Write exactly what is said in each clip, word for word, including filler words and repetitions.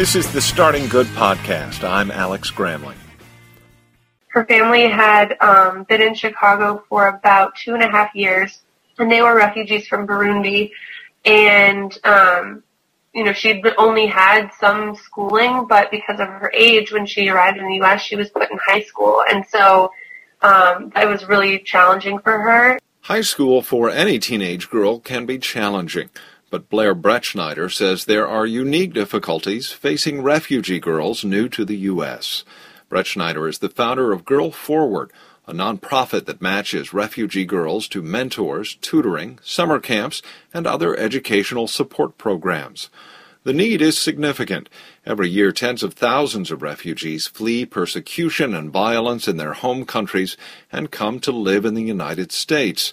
This is the Starting Good podcast. I'm Alex Gramling. Her family had um, been in Chicago for about two and a half years, and they were refugees from Burundi. And, um, you know, she'd only had some schooling, but because of her age, when she arrived in the U S, she was put in high school. And so um, that was really challenging for her. High school for any teenage girl can be challenging. But Blair Brettschneider says there are unique difficulties facing refugee girls new to the U S. Brettschneider is the founder of Girl Forward, a nonprofit that matches refugee girls to mentors, tutoring, summer camps, and other educational support programs. The need is significant. Every year, tens of thousands of refugees flee persecution and violence in their home countries and come to live in the United States.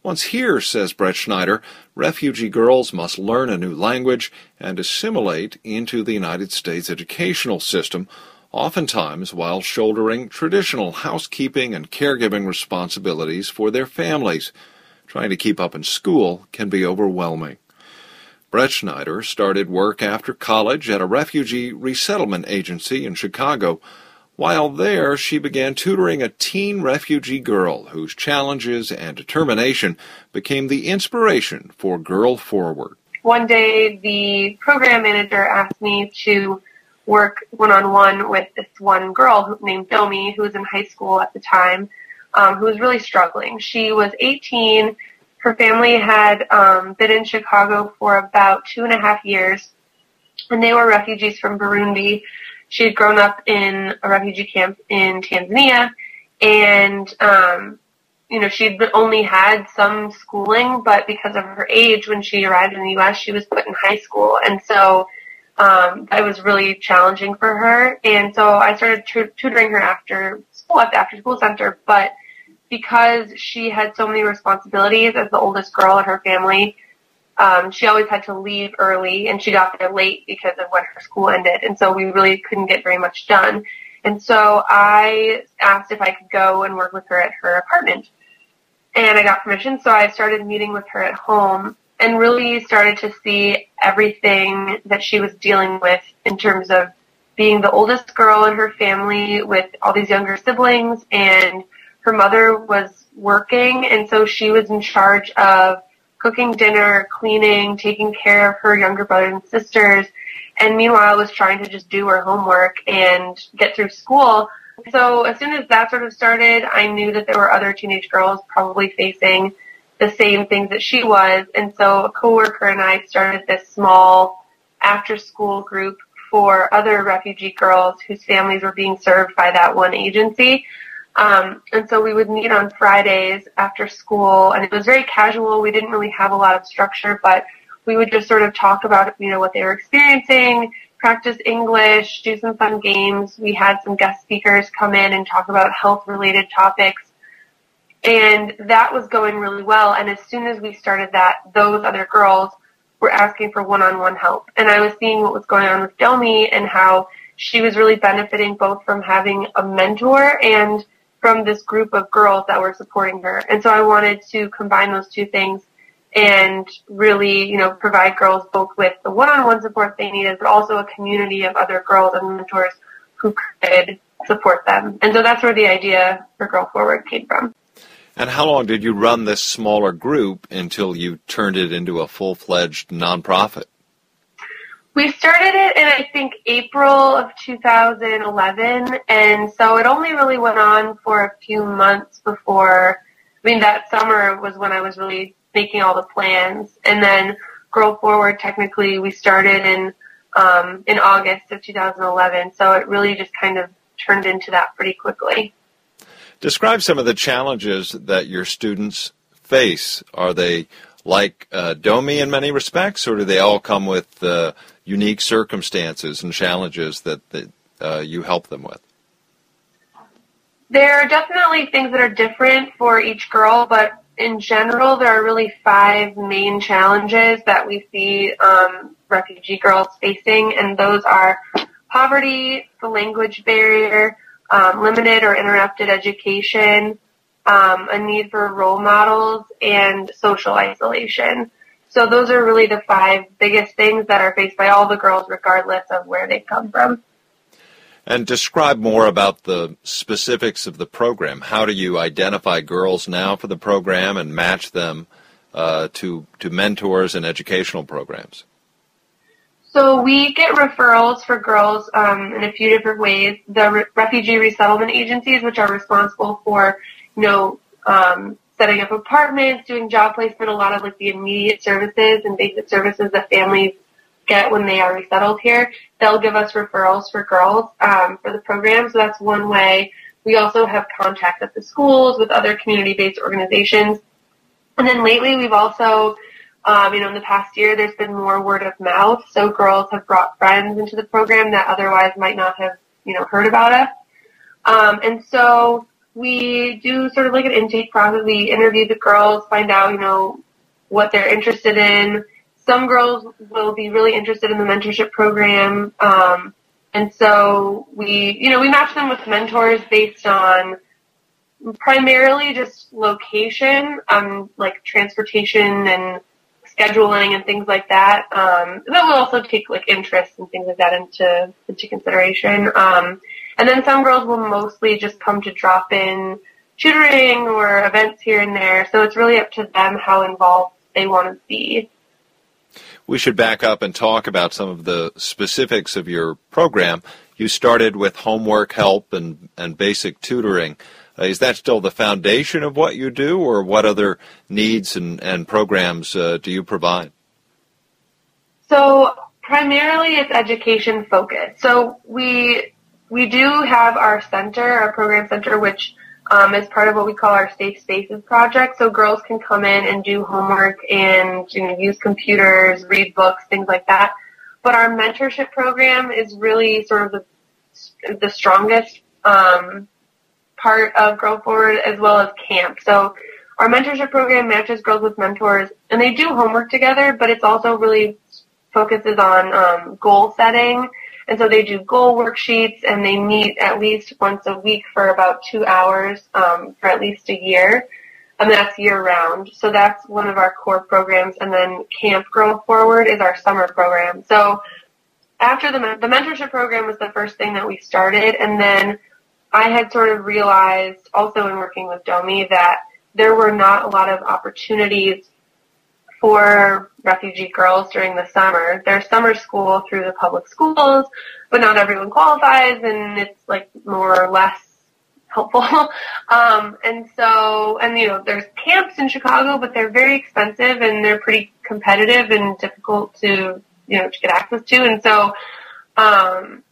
Once here, says Brettschneider, refugee girls must learn a new language and assimilate into the United States educational system, oftentimes while shouldering traditional housekeeping and caregiving responsibilities for their families. Trying to keep up in school can be overwhelming. Brettschneider started work after college at a refugee resettlement agency in Chicago. While there, she began tutoring a teen refugee girl whose challenges and determination became the inspiration for Girl Forward. One day, the program manager asked me to work one-on-one with this one girl named Domi, who was in high school at the time, um, who was really struggling. She was eighteen. Her family had um, been in Chicago for about two and a half years, and they were refugees from Burundi. She had grown up in a refugee camp in Tanzania, and, um, you know, she'd only had some schooling, but because of her age, when she arrived in the U S, she was put in high school. And so um, that was really challenging for her. And so I started t- tutoring her after school at the after-school center, but because she had so many responsibilities as the oldest girl in her family, Um, she always had to leave early, and she got there late because of when her school ended, and so we really couldn't get very much done. And so I asked if I could go and work with her at her apartment, and I got permission, so I started meeting with her at home and really started to see everything that she was dealing with in terms of being the oldest girl in her family with all these younger siblings, and her mother was working, and so she was in charge of cooking dinner, cleaning, taking care of her younger brothers and sisters, and meanwhile was trying to just do her homework and get through school. So as soon as that sort of started, I knew that there were other teenage girls probably facing the same things that she was, and so a coworker and I started this small after-school group for other refugee girls whose families were being served by that one agency. Um, and so we would meet on Fridays after school, and it was very casual. We didn't really have a lot of structure, but we would just sort of talk about, you know, what they were experiencing, practice English, do some fun games. We had some guest speakers come in and talk about health-related topics, and that was going really well. And as soon as we started that, those other girls were asking for one-on-one help, and I was seeing what was going on with Domi and how she was really benefiting both from having a mentor and from this group of girls that were supporting her. And so I wanted to combine those two things and really, you know, provide girls both with the one-on-one support they needed, but also a community of other girls and mentors who could support them. And so that's where the idea for Girl Forward came from. And how long did you run this smaller group until you turned it into a full-fledged nonprofit? We started it in, I think, April of two thousand eleven, and so it only really went on for a few months before, I mean, that summer was when I was really making all the plans, and then Girl Forward, technically, we started in um, in August of two thousand eleven, so it really just kind of turned into that pretty quickly. Describe some of the challenges that your students face. Are they like uh, Domi in many respects, or do they all come with uh, unique circumstances and challenges that, that uh, you help them with? There are definitely things that are different for each girl, but in general there are really five main challenges that we see um, refugee girls facing, and those are poverty, the language barrier, um, limited or interrupted education, Um, a need for role models, and social isolation. So those are really the five biggest things that are faced by all the girls, regardless of where they come from. And describe more about the specifics of the program. How do you identify girls now for the program and match them uh, to to mentors and educational programs? So we get referrals for girls um, in a few different ways. The re- refugee resettlement agencies, which are responsible for, you know, um, setting up apartments, doing job placement, a lot of like the immediate services and basic services that families get when they are resettled here. They'll give us referrals for girls um, for the program, so that's one way. We also have contacts at the schools with other community-based organizations. And then lately we've also, um, you know, in the past year, there's been more word of mouth, so girls have brought friends into the program that otherwise might not have, you know, heard about us. Um, and so we do sort of like an intake process. We interview the girls, find out, you know, what they're interested in. Some girls will be really interested in the mentorship program, um, and so we, you know, we match them with mentors based on primarily just location, um, like transportation and scheduling and things like that. Um, that will also take like interests and things like that into into consideration. Um, and then some girls will mostly just come to drop in tutoring or events here and there. So it's really up to them how involved they want to be. We should back up and talk about some of the specifics of your program. You started with homework help and, and basic tutoring. Uh, is that still the foundation of what you do, or what other needs and, and programs uh, do you provide? So primarily it's education focused. So we we do have our center, our program center, which um, is part of what we call our Safe Spaces project. So girls can come in and do homework and, you know, use computers, read books, things like that. But our mentorship program is really sort of the, the strongest um, part of Girl Forward, as well as camp. So our mentorship program matches girls with mentors, and they do homework together, but it's also really focuses on um, goal setting. And so they do goal worksheets, and they meet at least once a week for about two hours um, for at least a year, and that's year-round. So that's one of our core programs. And then Camp Girl Forward is our summer program. So after the the mentorship program was the first thing that we started, and then I had sort of realized also in working with Domi that there were not a lot of opportunities for refugee girls during the summer. There's summer school through the public schools, but not everyone qualifies, and it's like more or less helpful. Um, and so, and you know, there's camps in Chicago, but they're very expensive and they're pretty competitive and difficult to, you know, to get access to. And so, um,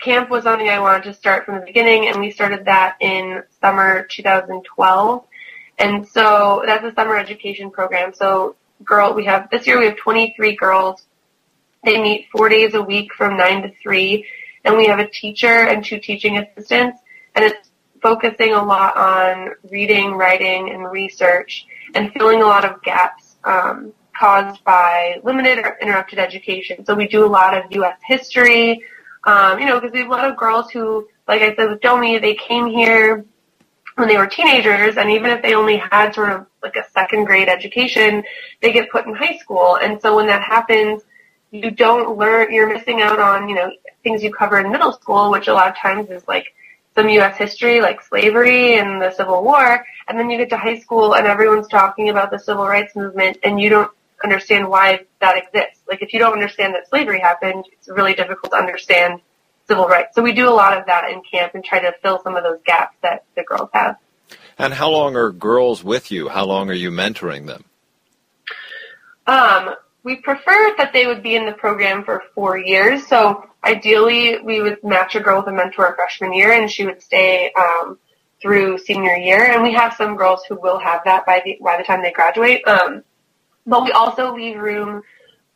camp was something I wanted to start from the beginning, and we started that in summer two thousand twelve. And so that's a summer education program. So girl, we have, this year we have twenty-three girls. They meet four days a week from nine to three, and we have a teacher and two teaching assistants, and it's focusing a lot on reading, writing, and research, and filling a lot of gaps um, caused by limited or interrupted education. So we do a lot of U S history, um, you know, because we have a lot of girls who, like I said with Domi, they came here when they were teenagers, and even if they only had sort of like a second grade education, they get put in high school. And so when that happens, you don't learn, you're missing out on, you know, things you cover in middle school, which a lot of times is like some U S history, like slavery and the Civil War. And then you get to high school and everyone's talking about the civil rights movement, and you don't understand why that exists. Like if you don't understand that slavery happened, it's really difficult to understand civil rights. So we do a lot of that in camp and try to fill some of those gaps that the girls have. And how long are girls with you? How long are you mentoring them? Um, we prefer that they would be in the program for four years. So ideally, we would match a girl with a mentor freshman year, and she would stay um, through senior year. And we have some girls who will have that by the by the time they graduate. Um, but we also leave room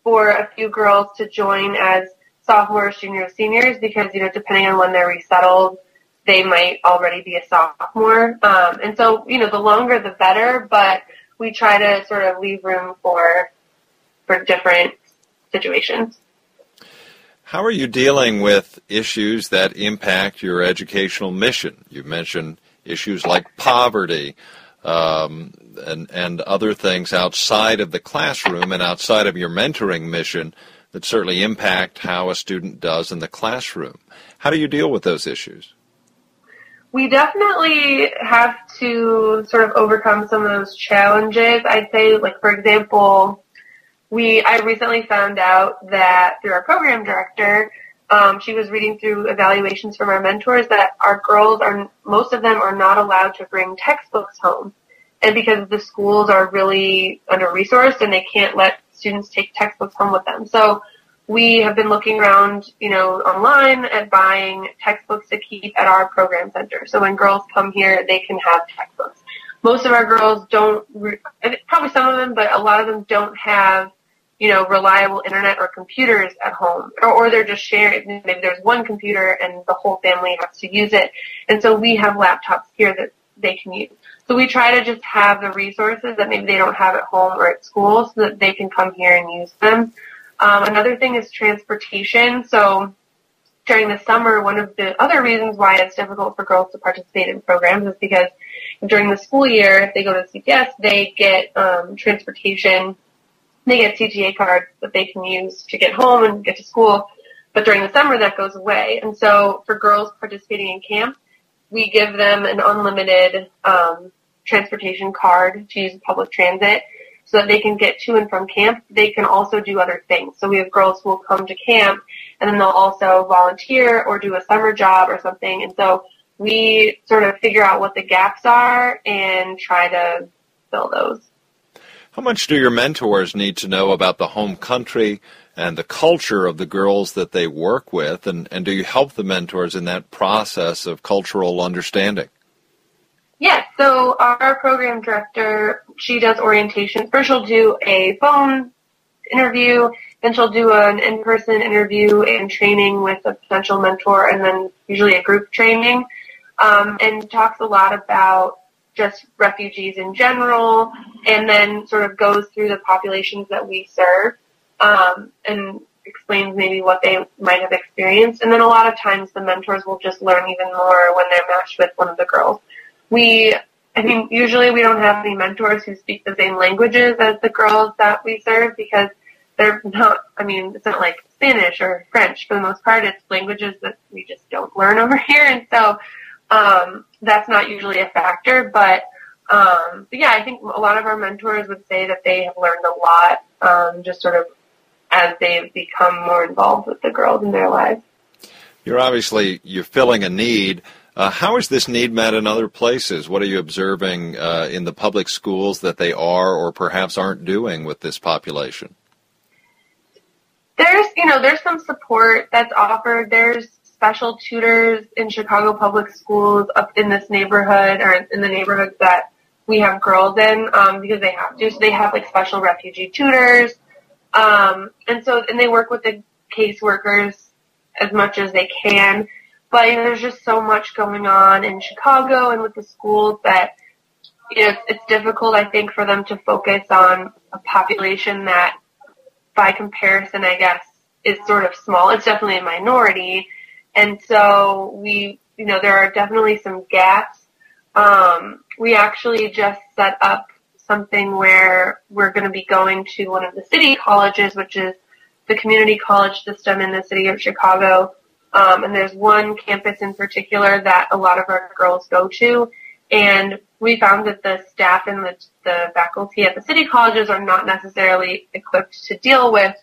for a few girls to join as sophomores, juniors, seniors, because, you know, depending on when they're resettled, they might already be a sophomore. Um, and so, you know, the longer the better, but we try to sort of leave room for for different situations. How are you dealing with issues that impact your educational mission? You mentioned issues like poverty, um, and, and other things outside of the classroom and outside of your mentoring mission that certainly impact how a student does in the classroom. How do you deal with those issues? We definitely have to sort of overcome some of those challenges. I'd say, like, for example, we I recently found out that through our program director, um, she was reading through evaluations from our mentors that our girls, are most of them are not allowed to bring textbooks home. And because the schools are really under-resourced and they can't let students take textbooks home with them. So we have been looking around, you know, online and buying textbooks to keep at our program center. So when girls come here, they can have textbooks. Most of our girls don't, probably some of them, but a lot of them don't have, you know, reliable internet or computers at home. Or, or they're just sharing, maybe there's one computer and the whole family has to use it. And so we have laptops here that they can use. So we try to just have the resources that maybe they don't have at home or at school so that they can come here and use them. Um, another thing is transportation. So during the summer, one of the other reasons why it's difficult for girls to participate in programs is because during the school year, if they go to C P S, they get um, transportation. They get C T A cards that they can use to get home and get to school. But during the summer, that goes away. And so for girls participating in camp, we give them an unlimited um, transportation card to use public transit so that they can get to and from camp. They can also do other things. So we have girls who will come to camp, and then they'll also volunteer or do a summer job or something. And so we sort of figure out what the gaps are and try to fill those. How much do your mentors need to know about the home country and the culture of the girls that they work with, and, and do you help the mentors in that process of cultural understanding? Yes, so our program director, she does orientation. First she'll do a phone interview, then she'll do an in-person interview and training with a potential mentor, and then usually a group training, um, and talks a lot about just refugees in general, and then sort of goes through the populations that we serve. Um, and explains maybe what they might have experienced. And then a lot of times the mentors will just learn even more when they're matched with one of the girls. We, I mean, usually we don't have any mentors who speak the same languages as the girls that we serve because they're not, I mean, it's not like Spanish or French. For the most part, it's languages that we just don't learn over here. And so um, that's not usually a factor. But, um, but, yeah, I think a lot of our mentors would say that they have learned a lot um, just sort of as they've become more involved with the girls in their lives. You're obviously, you're filling a need. Uh, how is this need met in other places? What are you observing uh, in the public schools that they are or perhaps aren't doing with this population? There's, you know, there's some support that's offered. There's special tutors in Chicago public schools up in this neighborhood or in the neighborhoods that we have girls in um, because they have to. So they have like special refugee tutors. Um, and so, and they work with the caseworkers as much as they can, but you know, there's just so much going on in Chicago and with the schools that, you know, it's, it's difficult, I think, for them to focus on a population that by comparison, I guess, is sort of small. It's definitely a minority. And so we, you know, there are definitely some gaps. Um, we actually just set up something where we're going to be going to one of the city colleges, which is the community college system in the city of Chicago. Um, and there's one campus in particular that a lot of our girls go to. And we found that the staff and the, the faculty at the city colleges are not necessarily equipped to deal with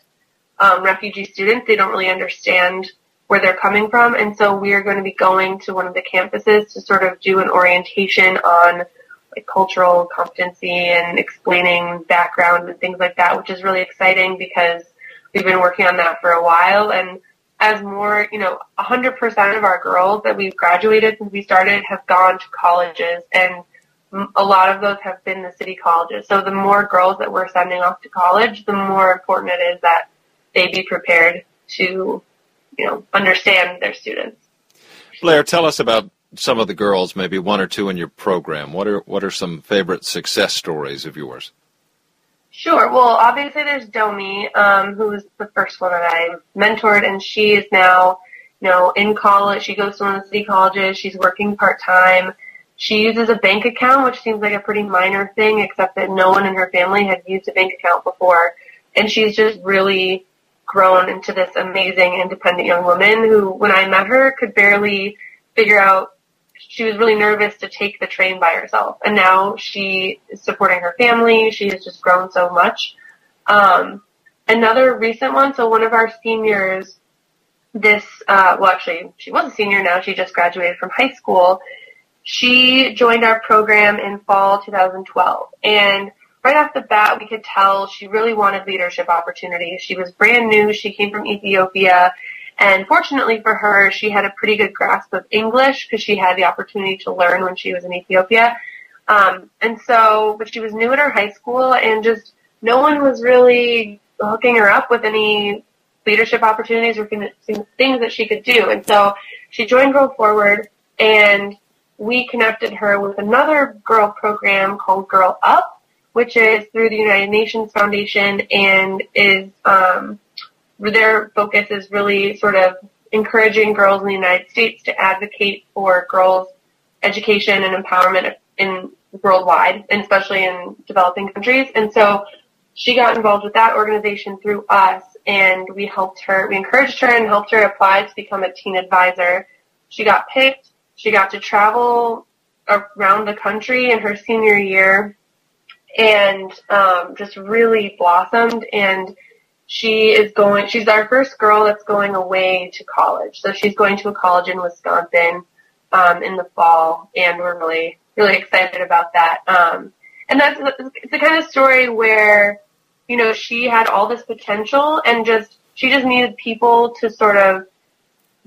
um, refugee students. They don't really understand where they're coming from. And so we are going to be going to one of the campuses to sort of do an orientation on like cultural competency and explaining background and things like that, which is really exciting because we've been working on that for a while. And as more, you know, one hundred percent of our girls that we've graduated since we started have gone to colleges, and a lot of those have been the city colleges. So the more girls that we're sending off to college, the more important it is that they be prepared to, you know, understand their students. Blair, tell us about some of the girls, maybe one or two in your program. What are what are some favorite success stories of yours? Sure. Well, obviously there's Domi, um, who was the first one that I mentored, and she is now, you know, in college. She goes to one of the city colleges. She's working part-time. She uses a bank account, which seems like a pretty minor thing, except that no one in her family had used a bank account before. And she's just really grown into this amazing, independent young woman who, when I met her, could barely figure out. She was really nervous to take the train by herself. And now she is supporting her family. She has just grown so much. Um, another recent one, so one of our seniors this, uh, well, actually, she was a senior now. She just graduated from high school. She joined our program in fall two thousand twelve, and right off the bat, we could tell she really wanted leadership opportunities. She was brand new. She came from Ethiopia, and fortunately for her, she had a pretty good grasp of English because she had the opportunity to learn when she was in Ethiopia. Um, and so, but she was new at her high school, and just no one was really hooking her up with any leadership opportunities or things that she could do. And so she joined Girl Forward, and we connected her with another girl program called Girl Up, which is through the United Nations Foundation, and is um, their focus is really sort of encouraging girls in the United States to advocate for girls' education and empowerment in worldwide, and especially in developing countries. And so she got involved with that organization through us, and we helped her, we encouraged her and helped her apply to become a teen advisor. She got picked. She got to travel around the country in her senior year and um, just really blossomed. And she is going, she's our first girl that's going away to college. So she's going to a college in Wisconsin um, in the fall. And we're really, really excited about that. Um, and that's it's the kind of story where, you know, she had all this potential and just, she just needed people to sort of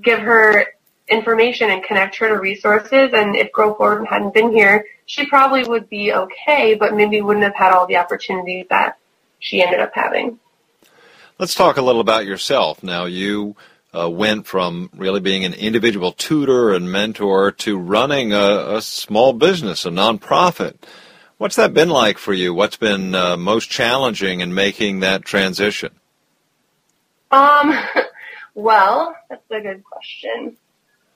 give her information and connect her to resources. And if Girl Forward hadn't been here, she probably would be okay, but maybe wouldn't have had all the opportunities that she ended up having. Let's talk a little about yourself. Now, you uh, went from really being an individual tutor and mentor to running a, a small business, a nonprofit. What's that been like for you? What's been uh, most challenging in making that transition? Um. Well, that's a good question.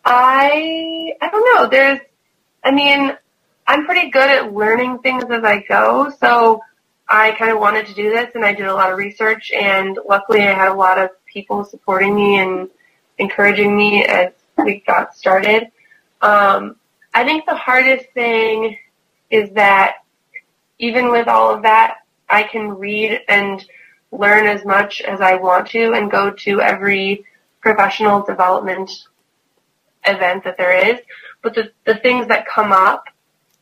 I I don't know. There's, I mean, I'm pretty good at learning things as I go, so I kind of wanted to do this, and I did a lot of research, and luckily I had a lot of people supporting me and encouraging me as we got started. Um, I think the hardest thing is that even with all of that, I can read and learn as much as I want to and go to every professional development event that there is, but the, the things that come up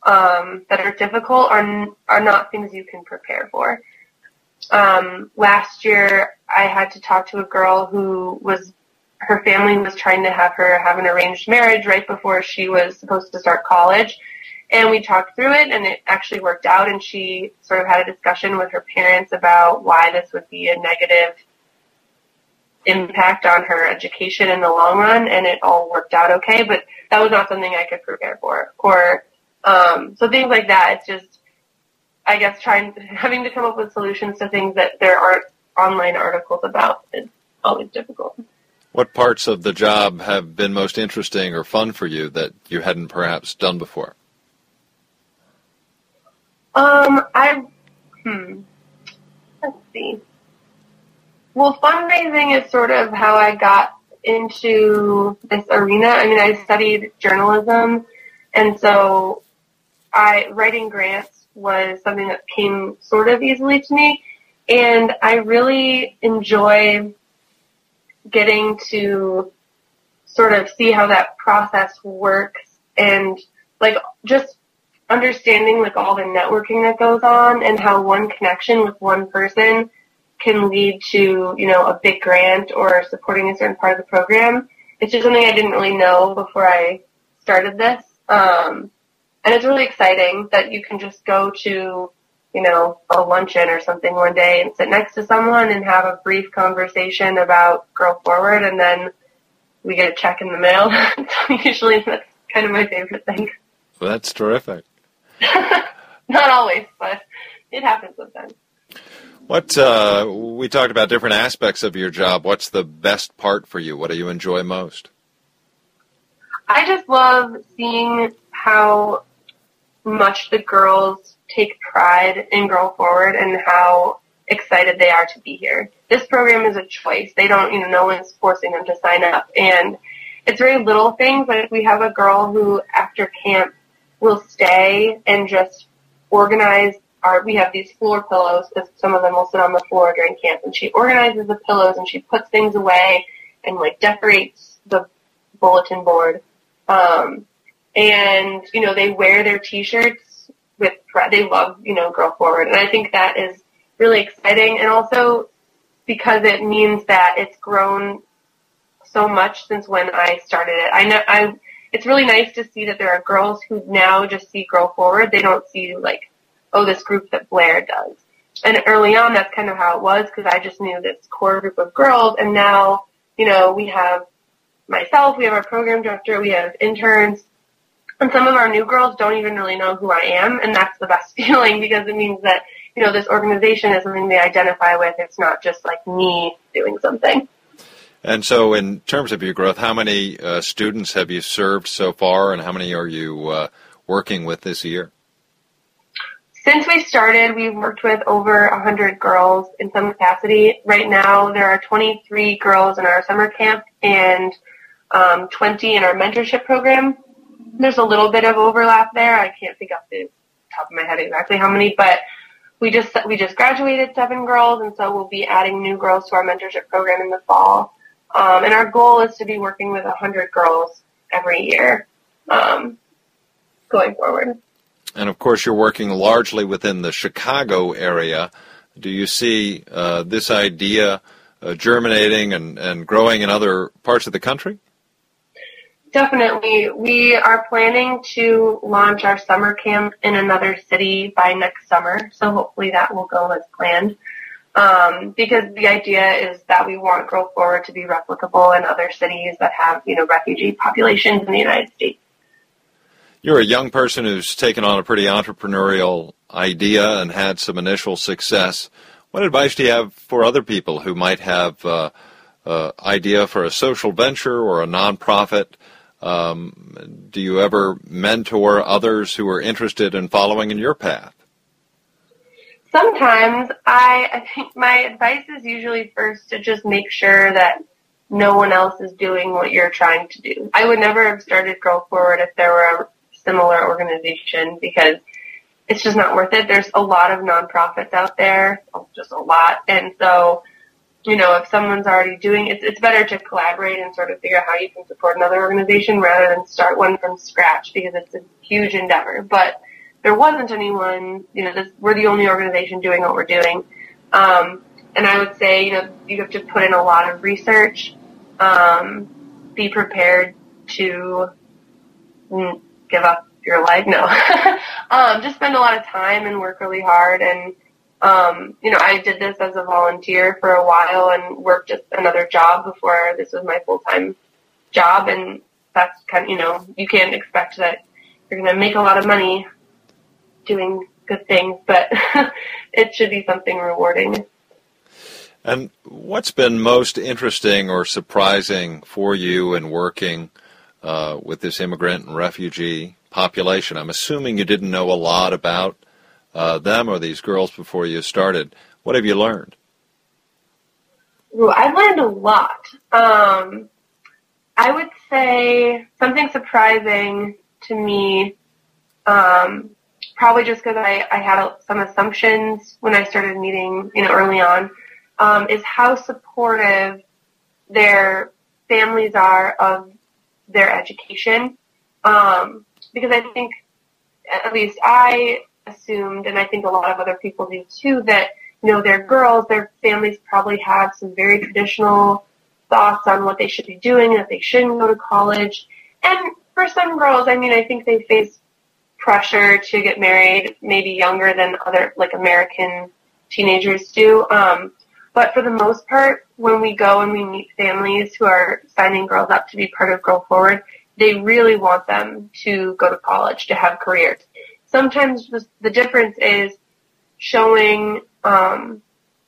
um, that are difficult are are not things you can prepare for. Um, last year, I had to talk to a girl who was, her family was trying to have her have an arranged marriage right before she was supposed to start college, and we talked through it, and it actually worked out, and she sort of had a discussion with her parents about why this would be a negative impact on her education in the long run, and it all worked out okay, but that was not something I could prepare for. Or um, so things like that. It's just, I guess, trying having to come up with solutions to things that there aren't online articles about is always difficult. What parts of the job have been most interesting or fun for you that you hadn't perhaps done before? Um, I, hmm, let's see. Well, fundraising is sort of how I got into this arena. I mean, I studied journalism, and so I writing grants was something that came sort of easily to me, and I really enjoy getting to sort of see how that process works and, like, just understanding, like, all the networking that goes on and how one connection with one person can lead to, you know, a big grant or supporting a certain part of the program. It's just something I didn't really know before I started this. Um, and it's really exciting that you can just go to, you know, a luncheon or something one day and sit next to someone and have a brief conversation about Girl Forward, and then we get a check in the mail. Usually that's kind of my favorite thing. Well, that's terrific. Not always, but it happens sometimes. What uh, we talked about different aspects of your job. What's the best part for you? What do you enjoy most? I just love seeing how much the girls take pride in Girl Forward and how excited they are to be here. This program is a choice. They don't, you know, no one's forcing them to sign up. And it's very little things. Like we have a girl who after camp will stay and just organize our, we have these floor pillows because some of them will sit on the floor during camp, and she organizes the pillows and she puts things away and like decorates the bulletin board. Um, and, you know, they wear their t-shirts with pride. They love, you know, Girl Forward. And I think that is really exciting, and also because it means that it's grown so much since when I started it. I know I. It's really nice to see that there are girls who now just see Girl Forward. They don't see like, oh, this group that Blair does. And early on, that's kind of how it was because I just knew this core group of girls, and now you know we have myself, we have our program director, we have interns, and some of our new girls don't even really know who I am, and that's the best feeling because it means that, you know, this organization is something they identify with. It's not just like me doing something. And so in terms of your growth, how many uh, students have you served so far, and how many are you uh, working with this year? Since we started, we've worked with over one hundred girls in some capacity. Right now there are twenty-three girls in our summer camp and um, twenty in our mentorship program. There's a little bit of overlap there. I can't think off the top of my head exactly how many, but We just we just graduated seven girls, and so we'll be adding new girls to our mentorship program in the fall. Um, and our goal is to be working with one hundred girls every year um, going forward. And, of course, you're working largely within the Chicago area. Do you see uh, this idea uh, germinating and, and growing in other parts of the country? Definitely. We are planning to launch our summer camp in another city by next summer, so hopefully that will go as planned, um, because the idea is that we want Girl Forward to be replicable in other cities that have, you know, refugee populations in the United States. You're a young person who's taken on a pretty entrepreneurial idea and had some initial success. What advice do you have for other people who might have uh, uh, idea for a social venture or a nonprofit? Um, do you ever mentor others who are interested in following in your path? Sometimes. I, I think my advice is usually first to just make sure that no one else is doing what you're trying to do. I would never have started Girl Forward if there were a similar organization because it's just not worth it. There's a lot of nonprofits out there, just a lot. And so, you know, if someone's already doing it, it's better to collaborate and sort of figure out how you can support another organization rather than start one from scratch because it's a huge endeavor. But there wasn't anyone, you know, this, we're the only organization doing what we're doing. Um, and I would say, you know, you have to put in a lot of research, um, be prepared to give up your life. No, um, just spend a lot of time and work really hard. And Um, you know, I did this as a volunteer for a while and worked just another job before this was my full-time job. And that's kind of, you know, you can't expect that you're going to make a lot of money doing good things, but it should be something rewarding. And what's been most interesting or surprising for you in working uh, with this immigrant and refugee population? I'm assuming you didn't know a lot about Uh, them or these girls before you started. What have you learned? Ooh, I've learned a lot. Um, I would say something surprising to me, um, probably just because I, I had a, some assumptions when I started meeting, you know, early on, um, is how supportive their families are of their education. Um, because I think, at least I assumed, and I think a lot of other people do too, that, you know, their girls, their families probably have some very traditional thoughts on what they should be doing, that they shouldn't go to college. And for some girls, I mean, I think they face pressure to get married maybe younger than other, like, American teenagers do. Um, but for the most part, when we go and we meet families who are signing girls up to be part of Girl Forward, they really want them to go to college, to have careers. Sometimes the difference is showing um,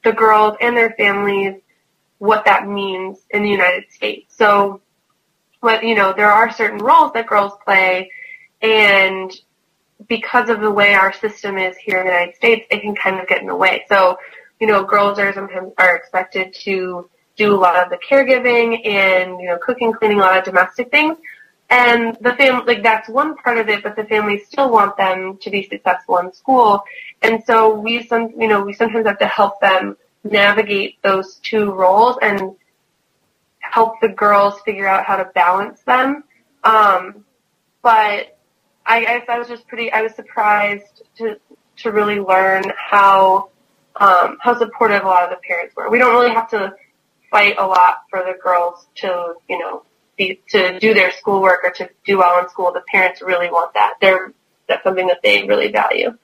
the girls and their families what that means in the United States. So, but, you know, there are certain roles that girls play, and because of the way our system is here in the United States, it can kind of get in the way. So, you know, girls are sometimes are expected to do a lot of the caregiving and, you know, cooking, cleaning, a lot of domestic things. And the family, like, that's one part of it, but the families still want them to be successful in school. And so we, some, you know, we sometimes have to help them navigate those two roles and help the girls figure out how to balance them. Um, but I guess I was just pretty, I was surprised to, to really learn how, um, how supportive a lot of the parents were. We don't really have to fight a lot for the girls to, you know, to do their schoolwork or to do well in school. The parents really want that. They're, that's something that they really value.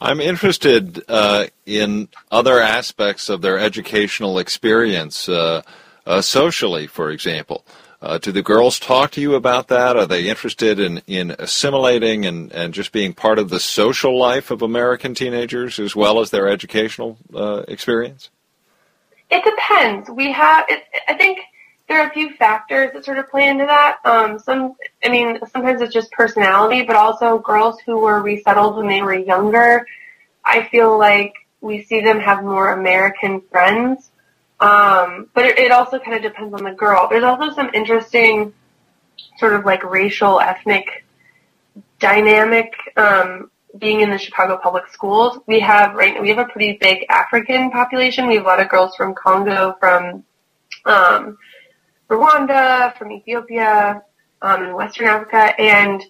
I'm interested uh, in other aspects of their educational experience, uh, uh, socially, for example. Uh, do the girls talk to you about that? Are they interested in, in assimilating and, and just being part of the social life of American teenagers as well as their educational uh, experience? It depends. We have, it, I think... There are a few factors that sort of play into that. Um, some, I mean, sometimes it's just personality, but also girls who were resettled when they were younger, I feel like we see them have more American friends. Um, but it, it also kind of depends on the girl. There's also some interesting sort of like racial, ethnic dynamic, um, being in the Chicago public schools. We have, right now, we have a pretty big African population. We have a lot of girls from Congo, from, um, Rwanda, from Ethiopia, um, in Western Africa, and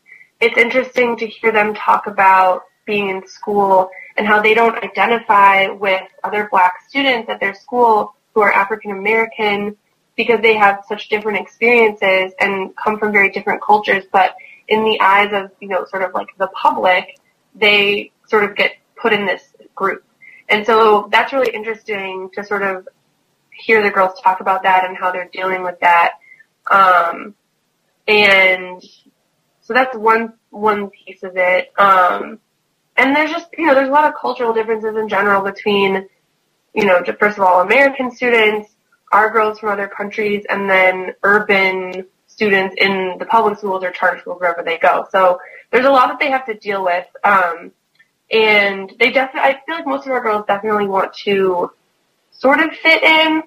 it's interesting to hear them talk about being in school and how they don't identify with other black students at their school who are African American because they have such different experiences and come from very different cultures, but in the eyes of, you know, sort of like the public, they sort of get put in this group. And so that's really interesting to sort of hear the girls talk about that and how they're dealing with that. Um, and so that's one, one piece of it. Um, and there's just, you know, there's a lot of cultural differences in general between, you know, first of all, American students, our girls from other countries, and then urban students in the public schools or charter schools, wherever they go. So there's a lot that they have to deal with. Um, and they definitely, I feel like most of our girls definitely want to sort of fit in,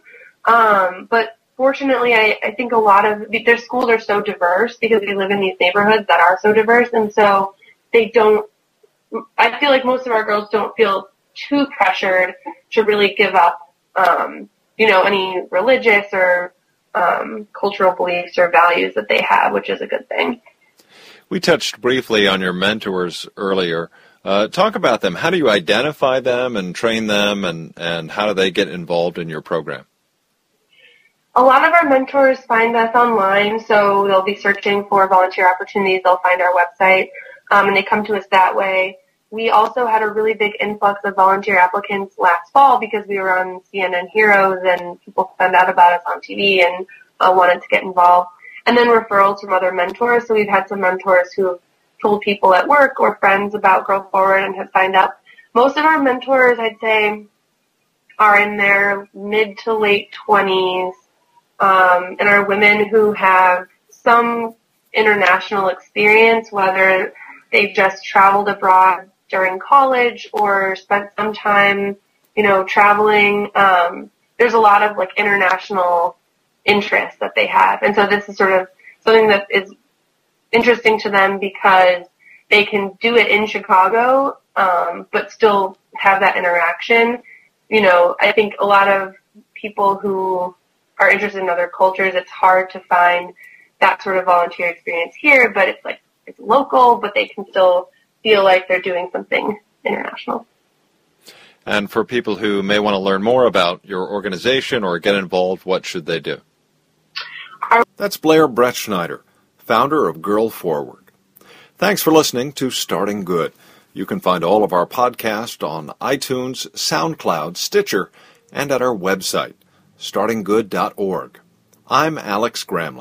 um, but fortunately, I, I think a lot of their schools are so diverse because they live in these neighborhoods that are so diverse, and so they don't, I feel like most of our girls don't feel too pressured to really give up, um, you know, any religious or um, cultural beliefs or values that they have, which is a good thing. We touched briefly on your mentors earlier. Uh, talk about them. How do you identify them and train them, and, and how do they get involved in your program? A lot of our mentors find us online, so they'll be searching for volunteer opportunities. They'll find our website, um, and they come to us that way. We also had a really big influx of volunteer applicants last fall because we were on C N N Heroes, and people found out about us on T V and uh, wanted to get involved. And then referrals from other mentors, so we've had some mentors who have told people at work or friends about Girl Forward and have signed up. Most of our mentors, I'd say, are in their mid to late twenties, um, and are women who have some international experience, whether they've just traveled abroad during college or spent some time, you know, traveling. Um, there's a lot of, like, international interest that they have. And so this is sort of something that is interesting to them because they can do it in Chicago, um, but still have that interaction. You know, I think a lot of people who are interested in other cultures, it's hard to find that sort of volunteer experience here, but it's like, it's local, but they can still feel like they're doing something international. And for people who may want to learn more about your organization or get involved, what should they do? Our- That's Blair Brettschneider, founder of Girl Forward. Thanks for listening to Starting Good. You can find all of our podcasts on iTunes, SoundCloud, Stitcher, and at our website, starting good dot org. I'm Alex Gramling.